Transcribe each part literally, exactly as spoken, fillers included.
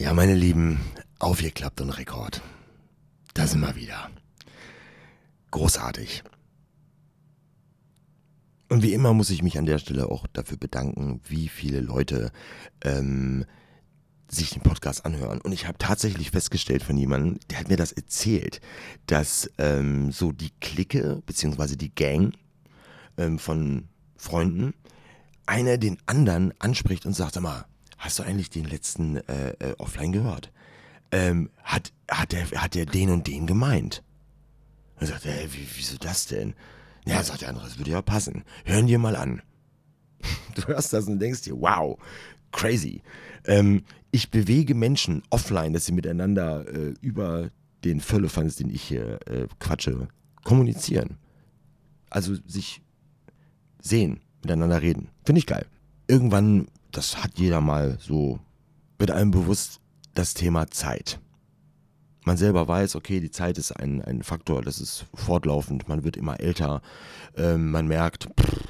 Ja, meine Lieben, aufgeklappt und Rekord. Da sind wir wieder. Großartig. Und wie immer muss ich mich an der Stelle auch dafür bedanken, wie viele Leute ähm, sich den Podcast anhören. Und ich habe tatsächlich festgestellt von jemandem, der hat mir das erzählt, dass ähm, so die Clique bzw. die Gang ähm, von Freunden einer den anderen anspricht und sagt, sag mal, hast du eigentlich den letzten äh, äh, Offline gehört? Ähm, hat, hat, der, hat der den und den gemeint? Und sagt er, hey, wie, wieso das denn? Ja, sagt der andere, das würde ja passen. Hören dir mal an. Du hörst das und denkst dir, wow, crazy. Ähm, ich bewege Menschen offline, dass sie miteinander äh, über den Völlefanz, den ich hier äh, quatsche, kommunizieren. Also sich sehen, miteinander reden. Finde ich geil. Irgendwann, das hat jeder mal so, wird einem bewusst das Thema Zeit. Man selber weiß, okay, die Zeit ist ein, ein Faktor, das ist fortlaufend, man wird immer älter, ähm, man merkt, pff,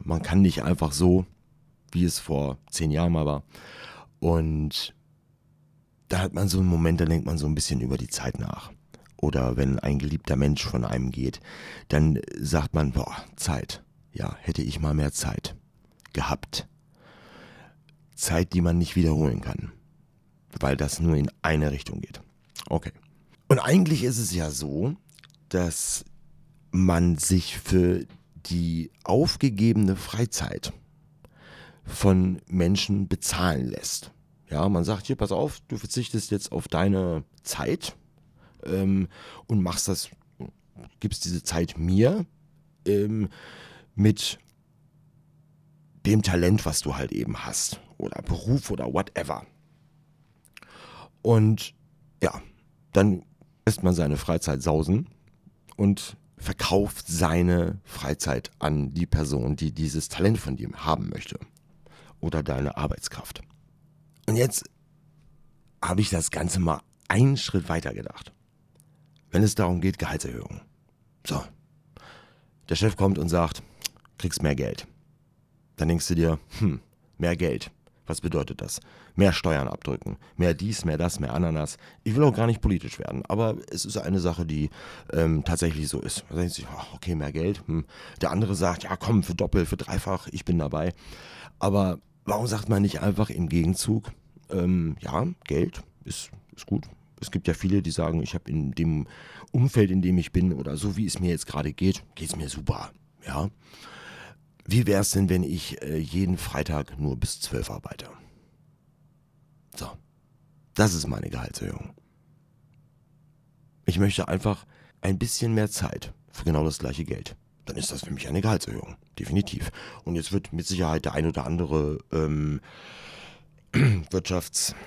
man kann nicht einfach so, wie es vor zehn Jahren mal war. Und da hat man so einen Moment, da denkt man so ein bisschen über die Zeit nach. Oder wenn ein geliebter Mensch von einem geht, dann sagt man, boah, Zeit. Ja, hätte ich mal mehr Zeit gehabt. Zeit, die man nicht wiederholen kann, weil das nur in eine Richtung geht. Okay. Und eigentlich ist es ja so, dass man sich für die aufgegebene Freizeit von Menschen bezahlen lässt. Ja, man sagt hier, pass auf, du verzichtest jetzt auf deine Zeit ähm, und machst das, gibst diese Zeit mir ähm, mit dem Talent, was du halt eben hast oder Beruf oder whatever. Und ja, dann lässt man seine Freizeit sausen und verkauft seine Freizeit an die Person, die dieses Talent von dir haben möchte. Oder deine Arbeitskraft. Und jetzt habe ich das Ganze mal einen Schritt weiter gedacht. Wenn es darum geht, Gehaltserhöhung. So, der Chef kommt und sagt, kriegst mehr Geld. Dann denkst du dir, hm, mehr Geld. Was bedeutet das? Mehr Steuern abdrücken, mehr dies, mehr das, mehr Ananas. Ich will auch gar nicht politisch werden, aber es ist eine Sache, die ähm, tatsächlich so ist. Man denkt sich, okay, mehr Geld. Hm. Der andere sagt, ja komm, für doppelt, für dreifach, ich bin dabei. Aber warum sagt man nicht einfach im Gegenzug, ähm, ja, Geld ist, ist gut. Es gibt ja viele, die sagen, ich habe in dem Umfeld, in dem ich bin oder so, wie es mir jetzt gerade geht, geht es mir super. Ja. Wie wäre es denn, wenn ich äh, jeden Freitag nur bis zwölf arbeite? So, das ist meine Gehaltserhöhung. Ich möchte einfach ein bisschen mehr Zeit für genau das gleiche Geld. Dann ist das für mich eine Gehaltserhöhung, definitiv. Und jetzt wird mit Sicherheit der ein oder andere ähm, Wirtschaftsrechner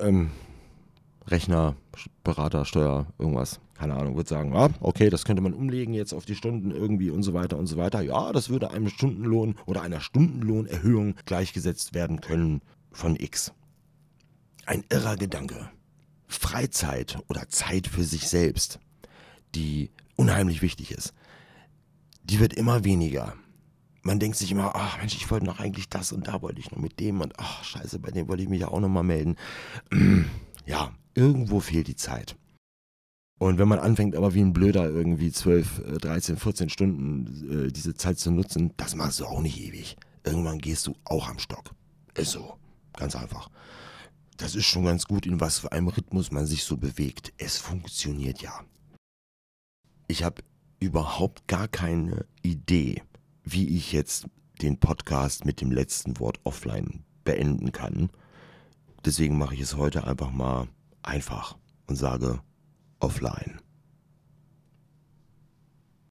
ähm, Berater, Steuer, irgendwas, keine Ahnung, würde sagen, ja, okay, das könnte man umlegen jetzt auf die Stunden irgendwie und so weiter und so weiter. Ja, das würde einem Stundenlohn oder einer Stundenlohnerhöhung gleichgesetzt werden können von X. Ein irrer Gedanke. Freizeit oder Zeit für sich selbst, die unheimlich wichtig ist, die wird immer weniger. Man denkt sich immer, ach Mensch, ich wollte noch eigentlich das und da wollte ich noch mit dem und ach scheiße, bei dem wollte ich mich ja auch nochmal melden. Ja, irgendwo fehlt die Zeit. Und wenn man anfängt, aber wie ein Blöder irgendwie zwölf, dreizehn, vierzehn Stunden äh, diese Zeit zu nutzen, das machst du auch nicht ewig. Irgendwann gehst du auch am Stock. Ist so. Ganz einfach. Das ist schon ganz gut, in was für einem Rhythmus man sich so bewegt. Es funktioniert ja. Ich habe überhaupt gar keine Idee, wie ich jetzt den Podcast mit dem letzten Wort offline beenden kann. Deswegen mache ich es heute einfach mal einfach und sage offline.